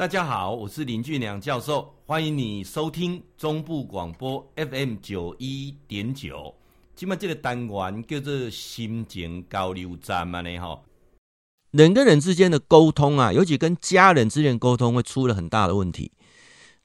大家好，我是林俊良教授，欢迎你收听中部广播 FM91.9。 现在这个单元叫做心情交流站啊，人跟人之间的沟通啊，尤其跟家人之间的沟通会出了很大的问题，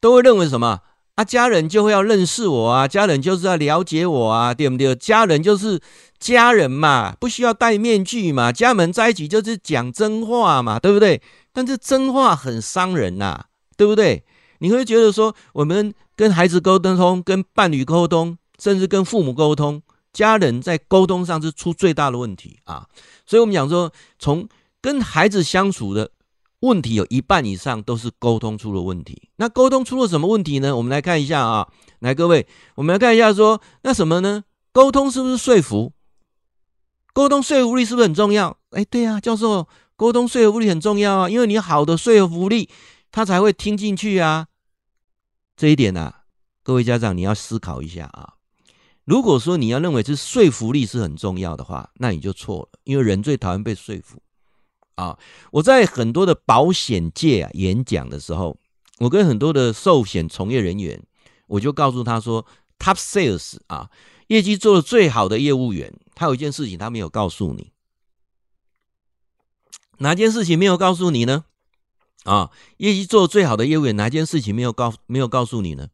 都会认为什么啊？家人就会要认识我啊，家人就是要了解我啊，对不对？家人就是家人嘛，不需要戴面具嘛，家人在一起就是讲真话嘛，对不对？但是真话很伤人啊，对不对？你会觉得说，我们跟孩子沟通、跟伴侣沟通，甚至跟父母沟通，家人在沟通上是出最大的问题啊。所以我们讲说，从跟孩子相处的问题有一半以上都是沟通出了问题。那沟通出了什么问题呢？我们来看一下啊，来各位，我们来看一下说，那什么呢？沟通是不是说服？沟通说服力是不是很重要？哎，对啊，教授，沟通说服力很重要啊，因为你好的说服力，他才会听进去啊。这一点啊，各位家长你要思考一下啊。如果说你要认为是说服力是很重要的话，那你就错了，因为人最讨厌被说服啊。我在很多的保险界啊演讲的时候，我跟很多的寿险从业人员，我就告诉他说 ，Top Sales 啊，业绩做的最好的业务员，他有一件事情他没有告诉你。哪件事情没有告诉你呢？啊，业绩做最好的业务员，哪件事情没有告诉你呢？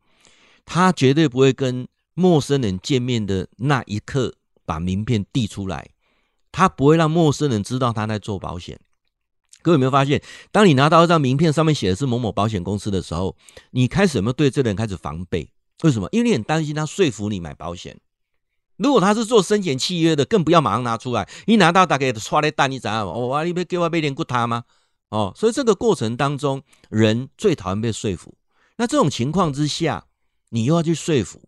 他绝对不会跟陌生人见面的那一刻把名片递出来，他不会让陌生人知道他在做保险。各位有没有发现，当你拿到一张名片，上面写的是某某保险公司的时候，你开始有没有对这个人开始防备？为什么？因为你很担心他说服你买保险。如果他是做生前契约的，更不要马上拿出来，一拿到大概刷在蛋，你知道吗？哦，你要给我买点骨头吗？哦，所以这个过程当中，人最讨厌被说服。那这种情况之下，你又要去说服，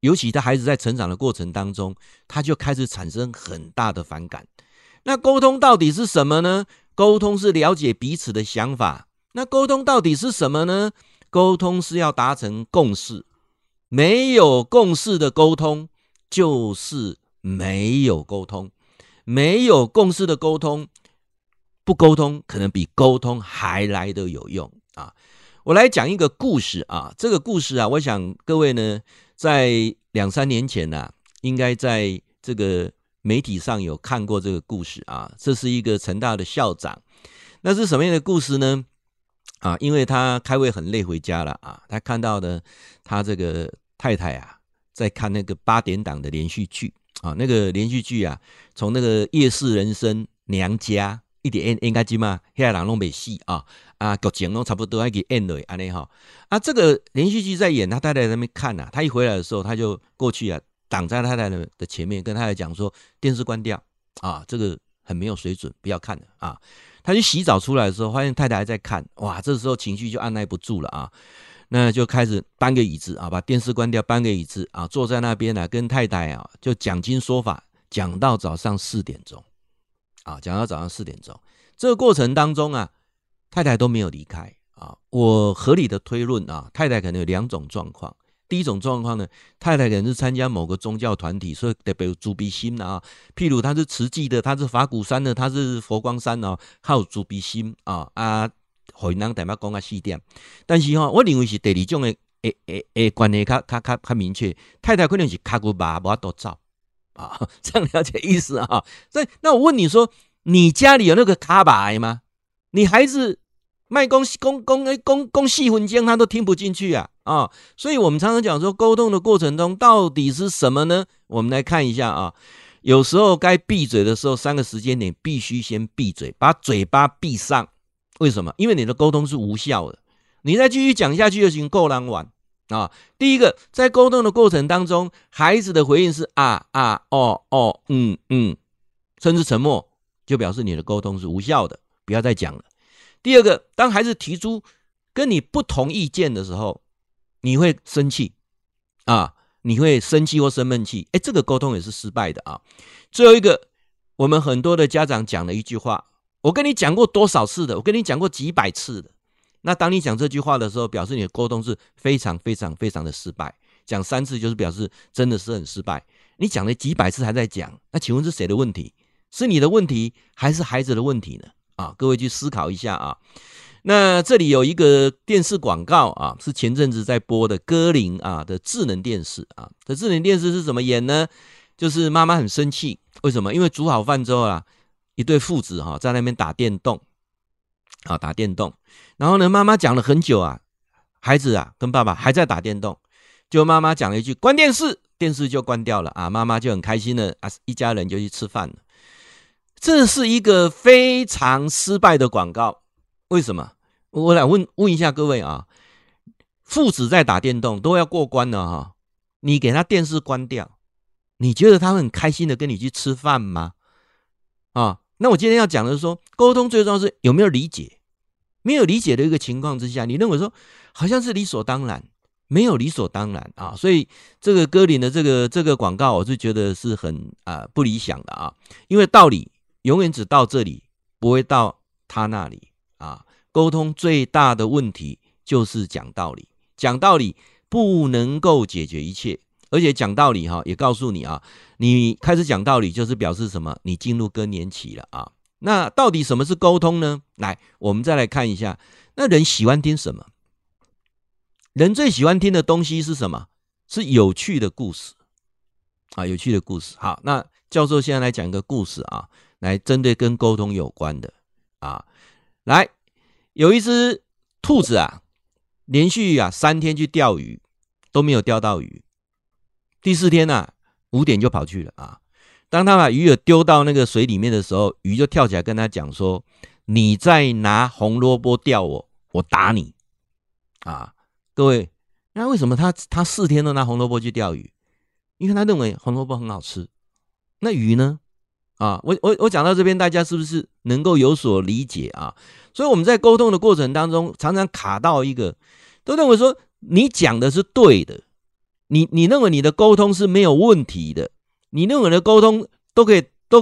尤其他孩子在成长的过程当中，他就开始产生很大的反感。那沟通到底是什么呢？沟通是了解彼此的想法。那沟通到底是什么呢？沟通是要达成共识。没有共识的沟通就是没有沟通，没有共识的沟通，不沟通可能比沟通还来得有用啊！我来讲一个故事啊，这个故事啊，我想各位呢，在2-3年前啊，应该在这个媒体上有看过这个故事啊。这是一个成大的校长，那是什么样的故事呢？啊，因为他开会很累回家了啊，他看到呢，他这个太太啊，在看那个8点档的连续剧啊，那个连续剧啊，从那个《夜市人生》《娘家》一直演，应该即嘛，遐人拢袂死啊啊，剧情拢差不多还给演落安尼哈啊。这个连续剧在演，他太太在那边看啊，他一回来的时候，他就过去啊，挡在太太的前面，跟太太讲说，电视关掉啊，这个很没有水准，不要看了啊。他去洗澡出来的时候，发现太太还在看，哇，这时候情绪就按捺不住了啊。那就开始搬个椅子啊，把电视关掉，搬个椅子啊，坐在那边啊，跟太太啊就讲经说法，讲到早上4点钟啊，讲到早上4点钟。这个过程当中啊，太太都没有离开啊。我合理的推论啊，太太可能有2种状况。第一种状况呢，太太可能是参加某个宗教团体，所以得有主比心啊。譬如他是慈济的，他是法鼓山的，他是佛光山的，他有主比心啊啊。让人怎么说到4点，但是我认为是第2种的关系比较明确，太太可能是脚骨麻没办法走啊，这样了解意思啊。所以那我问你说，你家里有那个脚麻的吗？你孩子卖讲4分钟他都听不进去啊啊！所以我们常常讲说，沟通的过程中到底是什么呢？我们来看一下啊，有时候该闭嘴的时候，3个时间点必须先闭嘴，把嘴巴闭上。为什么？因为你的沟通是无效的，你再继续讲下去就已经够难玩啊。第一个，在沟通的过程当中，孩子的回应是啊啊哦哦嗯嗯，甚至沉默，就表示你的沟通是无效的，不要再讲了。第二个，当孩子提出跟你不同意见的时候，你会生气啊，你会生气或生闷气，这个沟通也是失败的啊。最后一个，我们很多的家长讲了一句话，我跟你讲过多少次的，我跟你讲过几百次的。那当你讲这句话的时候，表示你的沟通是非常非常非常的失败。讲3次就是表示真的是很失败。你讲了几百次还在讲，那请问是谁的问题？是你的问题还是孩子的问题呢？啊，各位去思考一下啊。那这里有一个电视广告啊，是前阵子在播的歌林啊的智能电视啊。这智能电视是怎么演呢？就是妈妈很生气，为什么？因为煮好饭之后啦，一对父子在那边打电动啊，打电动。然后呢，妈妈讲了很久啊，孩子啊跟爸爸还在打电动，就妈妈讲了一句关电视，电视就关掉了啊，妈妈就很开心的啊，一家人就去吃饭了。这是一个非常失败的广告，为什么？我来问一下各位啊，父子在打电动都要过关了哈，你给他电视关掉，你觉得他会很开心的跟你去吃饭吗？啊，那我今天要讲的是说，沟通最重要是有没有理解，没有理解的一个情况之下，你认为说好像是理所当然，没有理所当然啊，所以这个歌林的这个广告，我是觉得是很不理想的啊，因为道理永远只到这里，不会到他那里啊。沟通最大的问题就是讲道理，讲道理不能够解决一切，而且讲道理也告诉你啊，你开始讲道理就是表示什么？你进入更年期了啊。那到底什么是沟通呢？来，我们再来看一下，那人喜欢听什么？人最喜欢听的东西是什么？是有趣的故事啊，有趣的故事。好，那教授现在来讲一个故事啊，来针对跟沟通有关的啊。来，有一只兔子啊，连续3天去钓鱼都没有钓到鱼，第4天5点就跑去了啊。当他把鱼饵丢到那个水里面的时候，鱼就跳起来跟他讲说：“你再拿红萝卜钓我，我打你啊！”各位，那为什么他4天都拿红萝卜去钓鱼？因为他认为红萝卜很好吃。那鱼呢？啊，我讲到这边，大家是不是能够有所理解啊？所以我们在沟通的过程当中，常常卡到一个，都认为说你讲的是对的，你认为你的沟通是没有问题的，你认为你的沟通都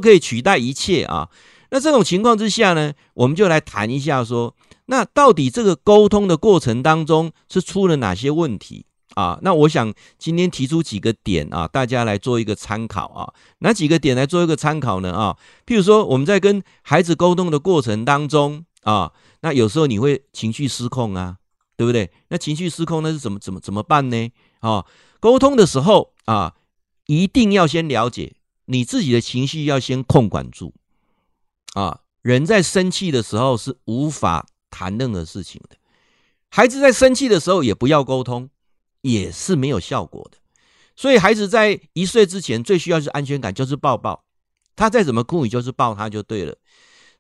可以取代一切啊。那这种情况之下呢，我们就来谈一下说，那到底这个沟通的过程当中是出了哪些问题啊？那我想今天提出几个点啊，大家来做一个参考啊。哪几个点来做一个参考呢？啊，譬如说我们在跟孩子沟通的过程当中啊，那有时候你会情绪失控啊，对不对？那情绪失控那是怎么办呢？啊，沟通的时候啊，一定要先了解你自己的情绪，要先控管住啊。人在生气的时候是无法谈任何事情的，孩子在生气的时候也不要沟通，也是没有效果的。所以孩子在1岁之前最需要是安全感，就是抱抱，他再怎么哭你就是抱他就对了。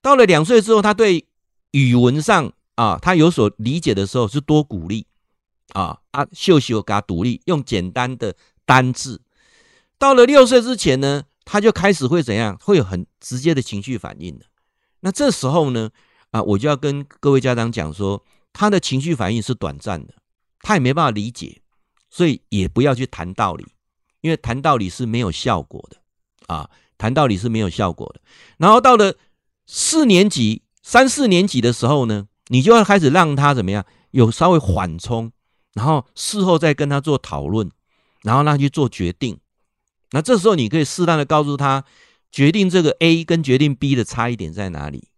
到了2岁之后，他对语文上啊，他有所理解的时候，是多鼓励啊，秀秀给他鼓励，用简单的单字。到了6岁之前呢，他就开始会怎样？会有很直接的情绪反应的。那这时候呢啊，我就要跟各位家长讲说，他的情绪反应是短暂的，他也没办法理解，所以也不要去谈道理，因为谈道理是没有效果的啊，谈道理是没有效果的。然后到了4年级、3、4年级的时候呢，你就要开始让他怎么样，有稍微缓冲，然后事后再跟他做讨论，然后让他去做决定。那这时候你可以适当的告诉他，决定这个 A 跟决定 B 的差异点在哪里。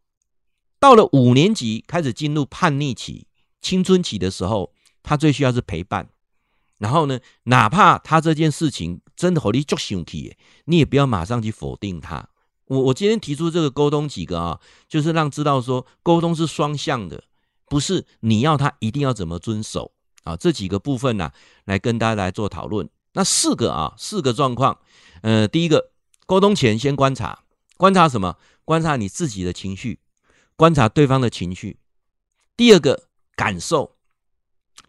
到了5年级开始进入叛逆期、青春期的时候，他最需要是陪伴。然后呢，哪怕他这件事情真的让你很生气，你也不要马上去否定他。我今天提出这个沟通几个啊，就是让知道说沟通是双向的，不是你要他一定要怎么遵守啊。这几个部分呢，来跟大家来做讨论。那4个状况，第一个，沟通前先观察，观察什么？观察你自己的情绪。观察对方的情绪。第二个，感受，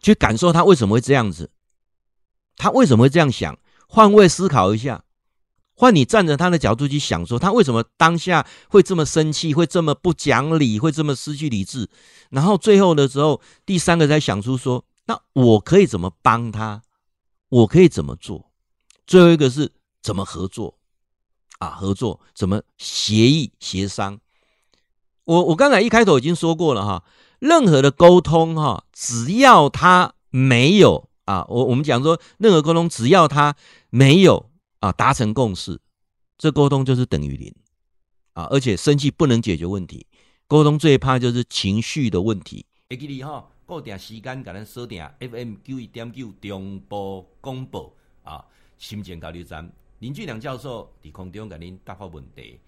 去感受他为什么会这样子，他为什么会这样想，换位思考一下，换你站着他的角度去想，说他为什么当下会这么生气，会这么不讲理，会这么失去理智。然后最后的时候，第3个才想出说，那我可以怎么帮他，我可以怎么做。最后一个是怎么合作啊，合作怎么协议协商。我刚才一开头已经说过了哈，任何的沟通哈，只要他没有啊，我们讲说任何沟通只要他没有啊达成共识，这沟通就是等于0啊。而且生气不能解决问题，沟通最怕就是情绪的问题会记哩吼，固定时间甲咱锁定 FM91.9 中波广播啊，新店交流站林俊良教授伫空中甲您答复问题。